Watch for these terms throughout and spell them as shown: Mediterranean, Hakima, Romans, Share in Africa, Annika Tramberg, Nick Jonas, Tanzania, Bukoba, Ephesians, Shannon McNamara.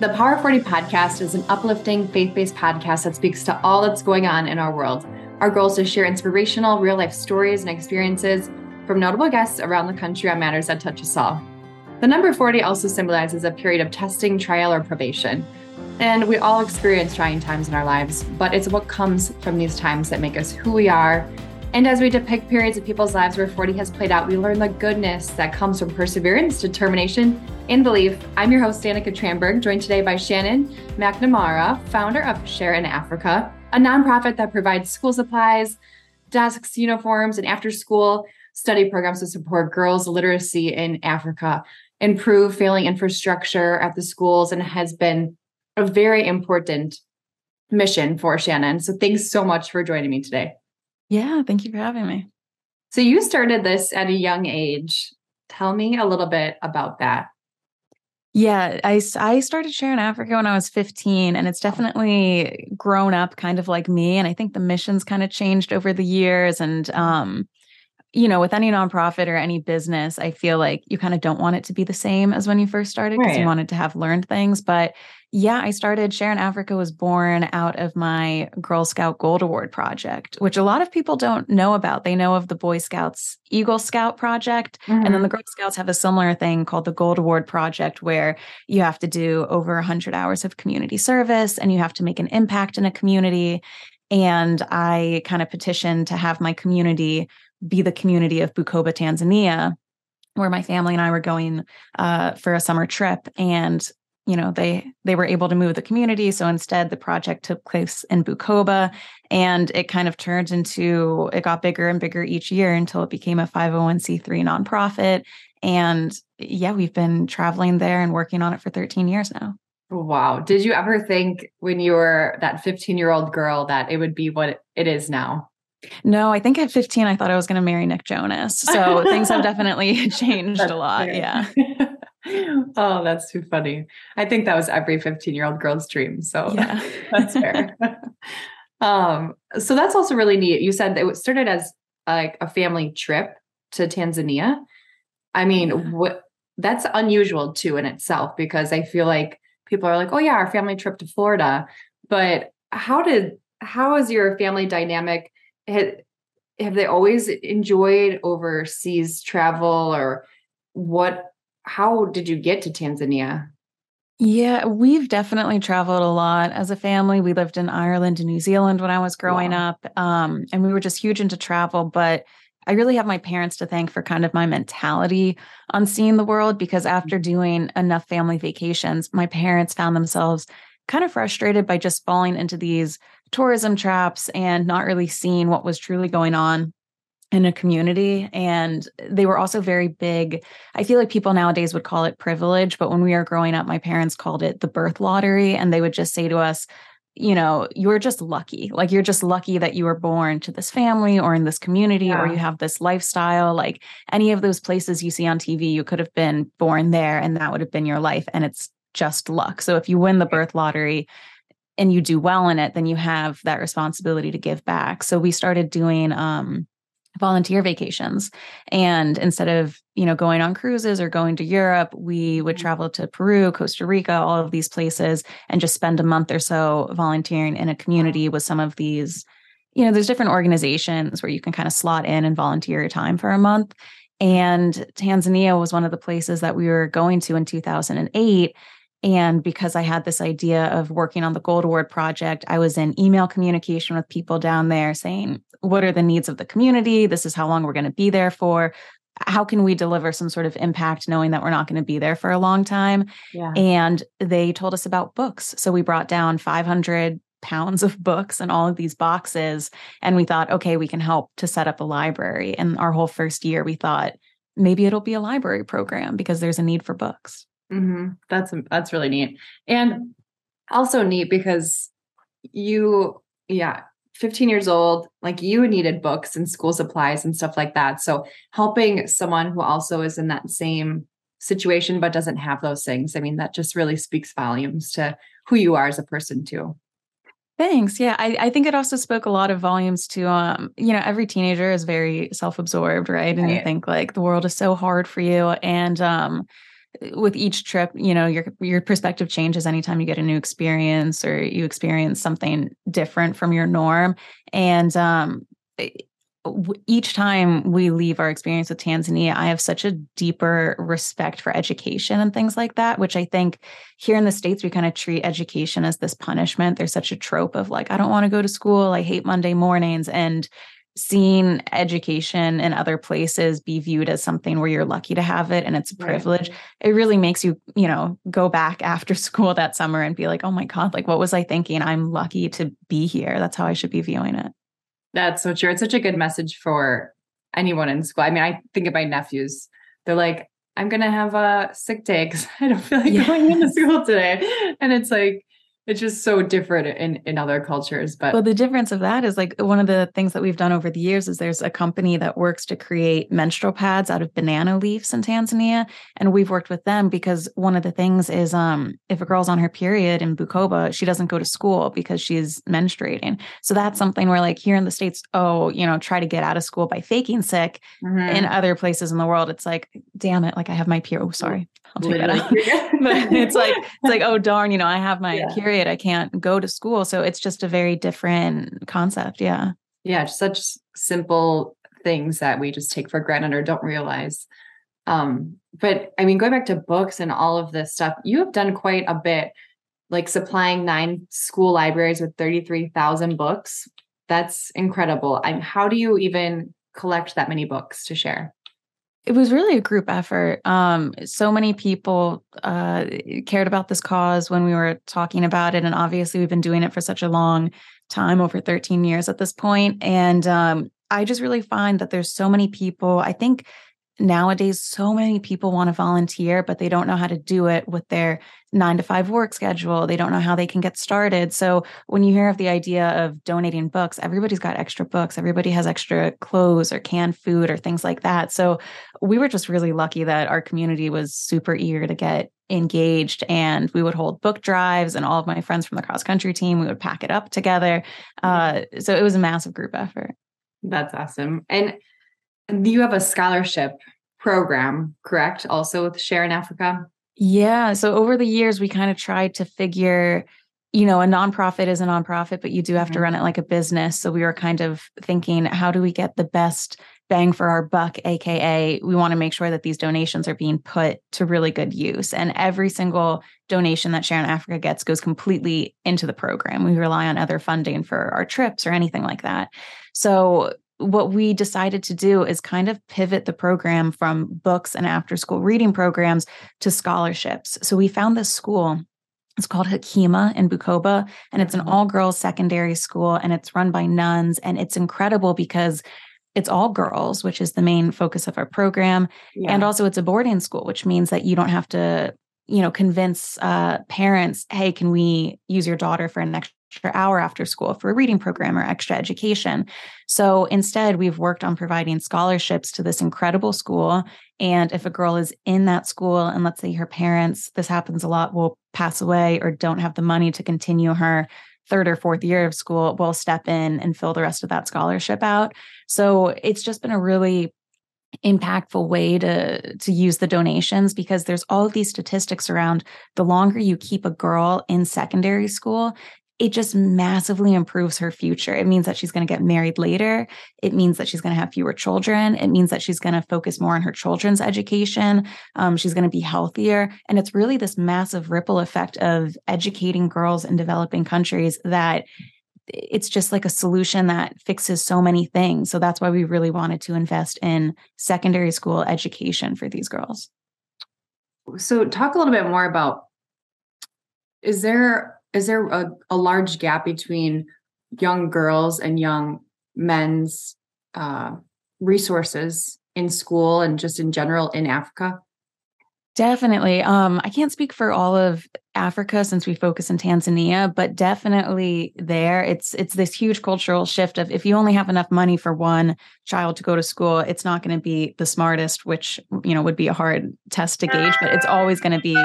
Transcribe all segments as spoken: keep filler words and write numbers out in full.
The Power forty podcast is an uplifting, faith-based podcast that speaks to all that's going on in our world. Our goal is to share inspirational, real-life stories and experiences from notable guests around the country on matters that touch us all. The number forty also symbolizes a period of testing, trial, or probation. And we all experience trying times in our lives, but it's what comes from these times that make us who we are. And as we depict periods of people's lives where forty has played out, we learn the goodness that comes from perseverance, determination, and belief. I'm your host, Annika Tramberg, joined today by Shannon McNamara, founder of Share in Africa, a nonprofit that provides school supplies, desks, uniforms, and after-school study programs to support girls' literacy in Africa, improve failing infrastructure at the schools, and has been a very important mission for Shannon. So thanks so much for joining me today. Yeah, thank you for having me. So you started this at a young age. Tell me a little bit about that. Yeah, I, I started Share in Africa when I was fifteen, and it's definitely grown up kind of like me. And I think the mission's kind of changed over the years. And, um, you know, with any nonprofit or any business, I feel like you kind of don't want it to be the same as when you first started because right. you wanted to have learned things. But yeah, I started Share in Africa was born out of my Girl Scout Gold Award project, which a lot of people don't know about. They know of the Boy Scouts Eagle Scout project. Mm-hmm. And then the Girl Scouts have a similar thing called the Gold Award project, where you have to do over one hundred hours of community service and you have to make an impact in a community. And I kind of petitioned to have my community be the community of Bukoba, Tanzania, where my family and I were going uh, for a summer trip. And you know, they they were able to move the community. So instead, the project took place in Bukoba, and it kind of turned into, it got bigger and bigger each year until it became a five oh one c three nonprofit. And yeah, we've been traveling there and working on it for thirteen years now. Wow. Did you ever think when you were that fifteen-year-old girl that it would be what it is now? No, I think at fifteen, I thought I was going to marry Nick Jonas. So things have definitely changed that's a lot. Fair. Yeah. Oh, that's too funny. I think that was every fifteen-year-old girl's dream. So yeah. That's fair. um, so that's also really neat. You said it started as like a family trip to Tanzania. I mean, what that's unusual too in itself, because I feel like people are like, oh yeah, our family trip to Florida. But how did, how is your family dynamic? Have, have they always enjoyed overseas travel, or what? How did you get to Tanzania? Yeah, we've definitely traveled a lot as a family. We lived in Ireland and New Zealand when I was growing wow. up, um, and we were just huge into travel. But I really have my parents to thank for kind of my mentality on seeing the world, because after doing enough family vacations, my parents found themselves kind of frustrated by just falling into these tourism traps and not really seeing what was truly going on in a community. And they were also very big. I feel like people nowadays would call it privilege, but when we were growing up, my parents called it the birth lottery. And they would just say to us, you know, you're just lucky. Like, you're just lucky that you were born to this family or in this community, yeah. or you have this lifestyle. Like, any of those places you see on T V, you could have been born there and that would have been your life. And it's just luck. So if you win the birth lottery and you do well in it, then you have that responsibility to give back. So we started doing, um, volunteer vacations. And instead of, you know, going on cruises or going to Europe, we would travel to Peru, Costa Rica, all of these places, and just spend a month or so volunteering in a community with some of these, you know, there's different organizations where you can kind of slot in and volunteer your time for a month. And Tanzania was one of the places that we were going to in two thousand eight. And because I had this idea of working on the Gold Award project, I was in email communication with people down there saying, what are the needs of the community? This is how long we're going to be there for. How can we deliver some sort of impact knowing that we're not going to be there for a long time? Yeah. And they told us about books. So we brought down five hundred pounds of books and all of these boxes. And we thought, okay, we can help to set up a library. And our whole first year, we thought, maybe it'll be a library program because there's a need for books. Mm-hmm. That's, that's really neat. And also neat because you, yeah, fifteen years old, like, you needed books and school supplies and stuff like that. So helping someone who also is in that same situation, but doesn't have those things. I mean, that just really speaks volumes to who you are as a person too. Thanks. Yeah. I, I think it also spoke a lot of volumes to, um, you know, every teenager is very self-absorbed, right? And right. you think like the world is so hard for you. And, um, with each trip, you know, your your perspective changes anytime you get a new experience or you experience something different from your norm. And um, each time we leave our experience with Tanzania, I have such a deeper respect for education and things like that, which I think here in the States, we kind of treat education as this punishment. There's such a trope of like, I don't want to go to school. I hate Monday mornings. And seeing education in other places be viewed as something where you're lucky to have it and it's a privilege, it really makes you, you know, go back after school that summer and be like, oh my God, like, what was I thinking? I'm lucky to be here. That's how I should be viewing it. That's so true. It's such a good message for anyone in school. I mean, I think of my nephews, they're like, I'm going to have a sick day because I don't feel like yes. going into school today. And it's like, it's just so different in, in other cultures. But well, the difference of that is like one of the things that we've done over the years is there's a company that works to create menstrual pads out of banana leaves in Tanzania. And we've worked with them because one of the things is um, if a girl's on her period in Bukoba, she doesn't go to school because she's menstruating. So that's something where like here in the States, oh, you know, try to get out of school by faking sick. Mm-hmm. In other places in the world, it's like, damn it, like I have my period. Oh, sorry. I'll take that out. But it's like, it's like, oh, darn, you know, I have my yeah. period. I can't go to school. So it's just a very different concept. Yeah. Yeah. Such simple things that we just take for granted or don't realize. Um, but I mean, going back to books and all of this stuff, you have done quite a bit, like supplying nine school libraries with thirty-three thousand books. That's incredible. And how do you even collect that many books to share? It was really a group effort. Um, so many people uh, cared about this cause when we were talking about it. And obviously we've been doing it for such a long time, over thirteen years at this point. And um, I just really find that there's so many people, I think nowadays, so many people want to volunteer, but they don't know how to do it with their nine to five work schedule. They don't know how they can get started. So when you hear of the idea of donating books, everybody's got extra books. Everybody has extra clothes or canned food or things like that. So we were just really lucky that our community was super eager to get engaged, and we would hold book drives, and all of my friends from the cross country team, we would pack it up together. Uh, so it was a massive group effort. That's awesome. And you have a scholarship program, correct? Also with Share in Africa? Yeah. So over the years, we kind of tried to figure, you know, a nonprofit is a nonprofit, but you do have mm-hmm. to run it like a business. So we were kind of thinking, how do we get the best bang for our buck? A K A, we want to make sure that these donations are being put to really good use. And every single donation that Share in Africa gets goes completely into the program. We rely on other funding for our trips or anything like that. So what we decided to do is kind of pivot the program from books and after-school reading programs to scholarships. So we found this school. It's called Hakima in Bukoba, and it's an all-girls secondary school, and it's run by nuns. And it's incredible because it's all girls, which is the main focus of our program. Yeah. And also it's a boarding school, which means that you don't have to, you know, convince uh, parents, hey, can we use your daughter for an extra hour after school for a reading program or extra education. So instead, we've worked on providing scholarships to this incredible school. And if a girl is in that school and let's say her parents, this happens a lot, will pass away or don't have the money to continue her third or fourth year of school, we'll step in and fill the rest of that scholarship out. So it's just been a really impactful way to to use the donations, because there's all of these statistics around the longer you keep a girl in secondary school, it just massively improves her future. It means that she's going to get married later. It means that she's going to have fewer children. It means that she's going to focus more on her children's education. Um, she's going to be healthier. And it's really this massive ripple effect of educating girls in developing countries that it's just like a solution that fixes so many things. So that's why we really wanted to invest in secondary school education for these girls. So talk a little bit more about, is there... Is there a, a large gap between young girls and young men's uh, resources in school and just in general in Africa? Definitely. Um, I can't speak for all of Africa since we focus in Tanzania, but definitely there, it's it's this huge cultural shift of if you only have enough money for one child to go to school, it's not going to be the smartest, which you know would be a hard test to gauge, but it's always going to be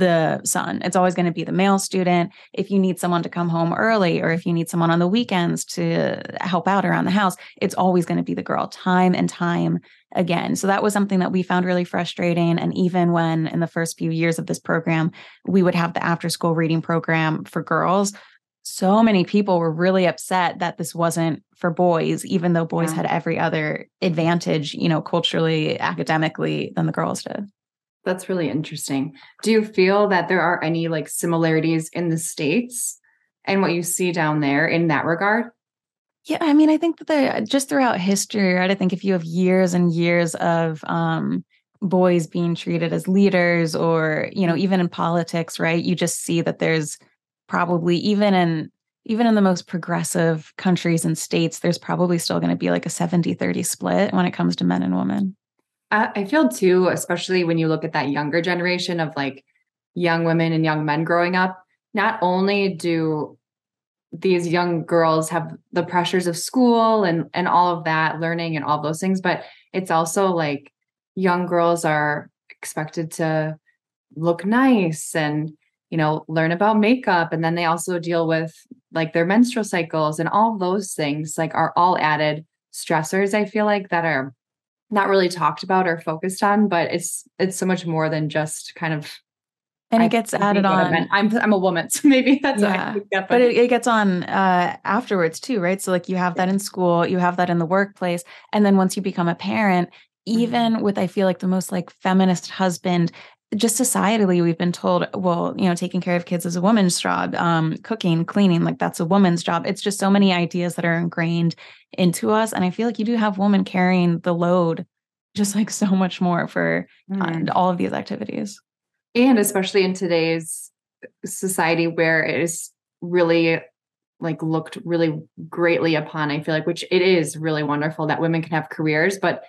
the son. It's always going to be the male student. If you need someone to come home early, or if you need someone on the weekends to help out around the house, it's always going to be the girl, time and time again. So that was something that we found really frustrating. And even when in the first few years of this program, we would have the after school reading program for girls, so many people were really upset that this wasn't for boys, even though boys yeah. had every other advantage, you know, culturally, academically, than the girls did. That's really interesting. Do you feel that there are any like similarities in the States and what you see down there in that regard? Yeah, I mean, I think that the, just throughout history, right? I think if you have years and years of um, boys being treated as leaders, or, you know, even in politics, right? You just see that there's probably, even in even in the most progressive countries and states, there's probably still going to be like a seventy thirty split when it comes to men and women. I feel too, especially when you look at that younger generation of like young women and young men growing up, not only do these young girls have the pressures of school and, and all of that learning and all those things, but it's also like young girls are expected to look nice and, you know, learn about makeup. And then they also deal with like their menstrual cycles and all those things, like, are all added stressors, I feel like, that are not really talked about or focused on, but it's, it's so much more than just kind of, and it I gets added on. I'm, I'm a woman, so maybe that's yeah. why. That but it, it gets on uh, afterwards too, right? So like you have that in school, you have that in the workplace. And then once you become a parent, even mm-hmm. with, I feel like the most like feminist husband, just societally, we've been told, well, you know, taking care of kids is a woman's job, um, cooking, cleaning, like that's a woman's job. It's just so many ideas that are ingrained into us. And I feel like you do have women carrying the load just like so much more for mm. uh, all of these activities. And especially in today's society where it is really like looked really greatly upon, I feel like, which it is really wonderful that women can have careers, but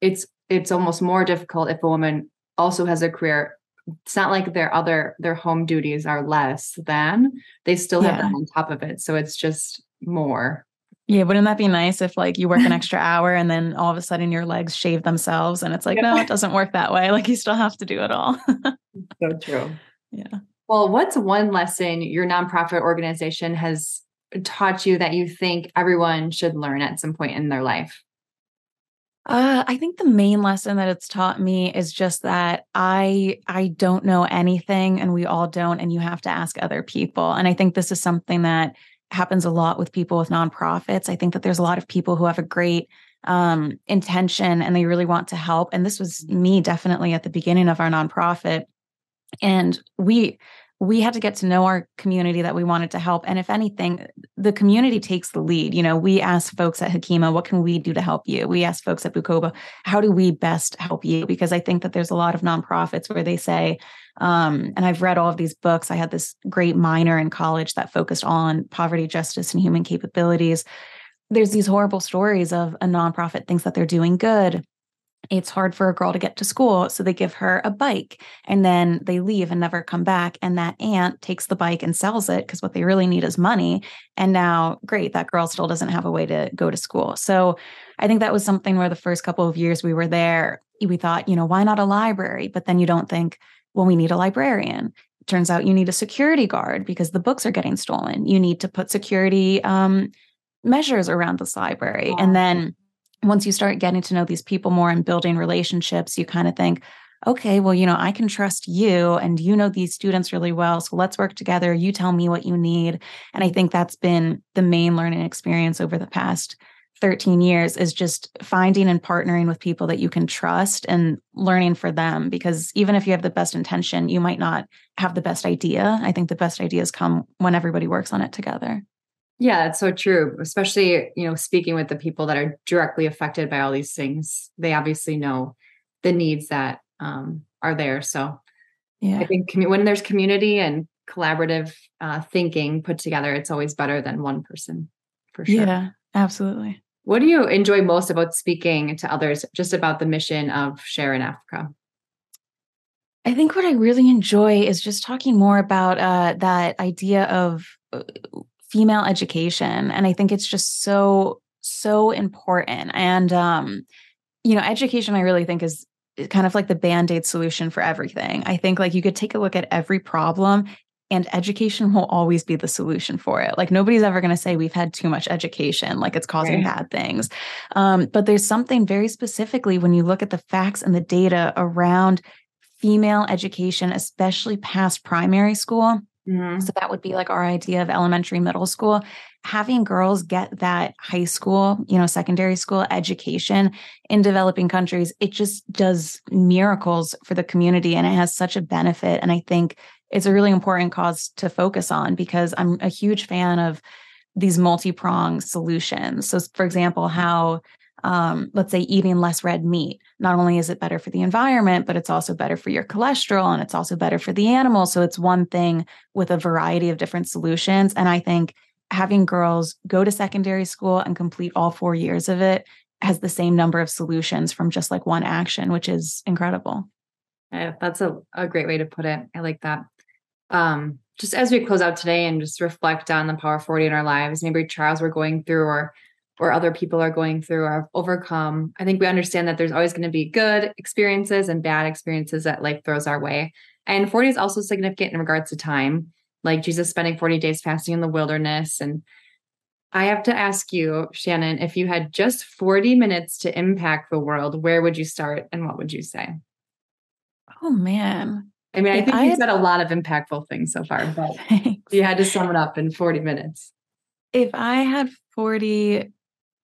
it's, it's almost more difficult if a woman also has a career. It's not like their other, their home duties are less than, they still have yeah. them on top of it. So it's just more. Yeah. Wouldn't that be nice if like you work an extra hour and then all of a sudden your legs shave themselves and it's like, no, it doesn't work that way. Like you still have to do it all. So true. Yeah. Well, what's one lesson your nonprofit organization has taught you that you think everyone should learn at some point in their life? Uh, I think the main lesson that it's taught me is just that I I don't know anything, and we all don't, and you have to ask other people. And I think this is something that happens a lot with people with nonprofits. I think that there's a lot of people who have a great um, intention and they really want to help. And this was me definitely at the beginning of our nonprofit. And we we had to get to know our community that we wanted to help. And if anything, the community takes the lead. You know, we ask folks at Hakima, what can we do to help you? We ask folks at Bukoba, how do we best help you? Because I think that there's a lot of nonprofits where they say, um, and I've read all of these books. I had this great minor in college that focused on poverty, justice, and human capabilities. There's these horrible stories of a nonprofit thinks that they're doing good. It's hard for a girl to get to school, so they give her a bike and then they leave and never come back. And that aunt takes the bike and sells it because what they really need is money. And now, great, that girl still doesn't have a way to go to school. So I think that was something where the first couple of years we were there, we thought, you know, why not a library? But then you don't think, well, we need a librarian. It turns out you need a security guard because the books are getting stolen. You need to put security um, measures around this library. Wow. And then once you start getting to know these people more and building relationships, you kind of think, okay, well, you know, I can trust you and you know these students really well. So let's work together. You tell me what you need. And I think that's been the main learning experience over the past thirteen years is just finding and partnering with people that you can trust and learning for them. Because even if you have the best intention, you might not have the best idea. I think the best ideas come when everybody works on it together. Yeah, that's so true. Especially, you know, speaking with the people that are directly affected by all these things, they obviously know the needs that um, are there. So yeah, I think commu- when there's community and collaborative uh, thinking put together, it's always better than one person, for sure. Yeah, absolutely. What do you enjoy most about speaking to others just about the mission of Share in Africa? I think what I really enjoy is just talking more about uh, that idea of uh, female education. And I think it's just so, so important. And, um, you know, education, I really think is kind of like the Band-Aid solution for everything. I think like you could take a look at every problem, and education will always be the solution for it. Like nobody's ever going to say we've had too much education, like it's causing right. bad things. Um, but there's something very specifically when you look at the facts and the data around female education, especially past primary school. Mm-hmm. So that would be like our idea of elementary, middle school, having girls get that high school, you know, secondary school education in developing countries. It just does miracles for the community and it has such a benefit. And I think it's a really important cause to focus on because I'm a huge fan of these multi-pronged solutions. So for example, how, um, let's say eating less red meat, not only is it better for the environment, but it's also better for your cholesterol and it's also better for the animal. So it's one thing with a variety of different solutions. And I think having girls go to secondary school and complete all four years of it has the same number of solutions from just like one action, which is incredible. Yeah, that's a, a great way to put it. I like that. Um, just as we close out today and just reflect on the Power forty in our lives, maybe trials we're going through or, or other people are going through or have overcome. I think we understand that there's always going to be good experiences and bad experiences that life throws our way. And forty is also significant in regards to time, like Jesus spending forty days fasting in the wilderness. And I have to ask you, Shannon, if you had just forty minutes to impact the world, where would you start and what would you say? Oh man. I mean, I think you've said a lot of impactful things so far, but thanks. You had to sum it up in forty minutes. If I had forty,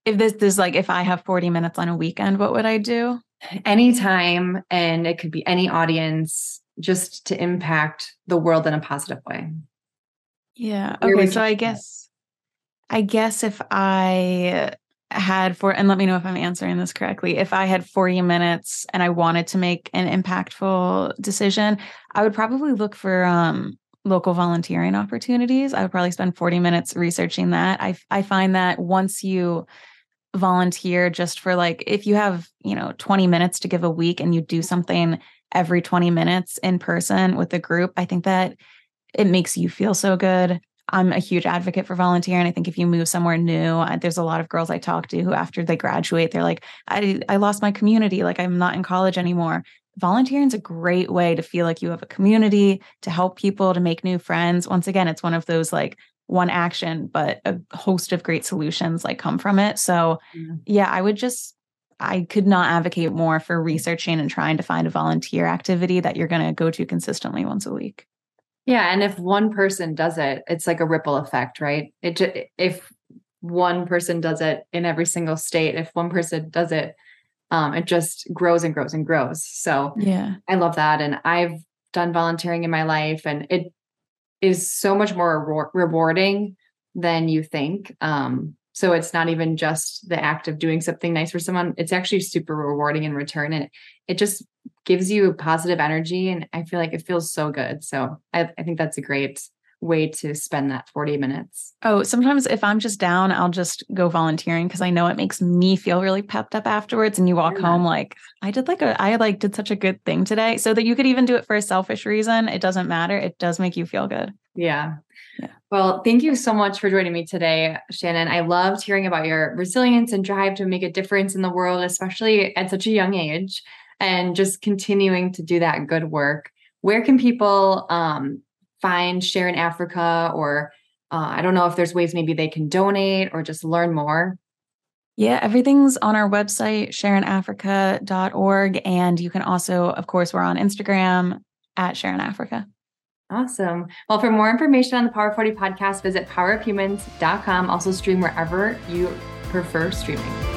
if this is like, if I have forty minutes on a weekend, what would I do? Anytime. And it could be any audience, just to impact the world in a positive way. Yeah. Okay. So I guess, I guess if I had for, and let me know if I'm answering this correctly. If I had forty minutes and I wanted to make an impactful decision, I would probably look for um, local volunteering opportunities. I would probably spend forty minutes researching that. I, I find that once you volunteer just for like, if you have, you know, twenty minutes to give a week and you do something every twenty minutes in person with a group, I think that it makes you feel so good. I'm a huge advocate for volunteering. I think if you move somewhere new, I, there's a lot of girls I talk to who after they graduate, they're like, I, I lost my community. Like I'm not in college anymore. Volunteering is a great way to feel like you have a community, to help people, to make new friends. Once again, it's one of those like one action, but a host of great solutions like come from it. So yeah, yeah I would just, I could not advocate more for researching and trying to find a volunteer activity that you're going to go to consistently once a week. Yeah. And if one person does it, it's like a ripple effect, right? It just, if one person does it in every single state, if one person does it, um, it just grows and grows and grows. So yeah, I love that. And I've done volunteering in my life and it is so much more re- rewarding than you think. Um, so it's not even just the act of doing something nice for someone. It's actually super rewarding in return. And it just gives you positive energy. And I feel like it feels so good. So I, I think that's a great way to spend that forty minutes. Oh, sometimes if I'm just down, I'll just go volunteering because I know it makes me feel really pepped up afterwards. And you walk yeah. home like I did like a I like did such a good thing today. So that you could even do it for a selfish reason. It doesn't matter. It does make you feel good. Yeah. yeah. Well, thank you so much for joining me today, Shannon. I loved hearing about your resilience and drive to make a difference in the world, especially at such a young age. And just continuing to do that good work. Where can people um, find Share in Africa? Or uh, I don't know if there's ways maybe they can donate or just learn more. Yeah, everything's on our website, share in africa dot org. And you can also, of course, we're on Instagram at Share in Africa. Awesome. Well, for more information on the Power forty podcast, visit power of humans dot com. Also stream wherever you prefer streaming.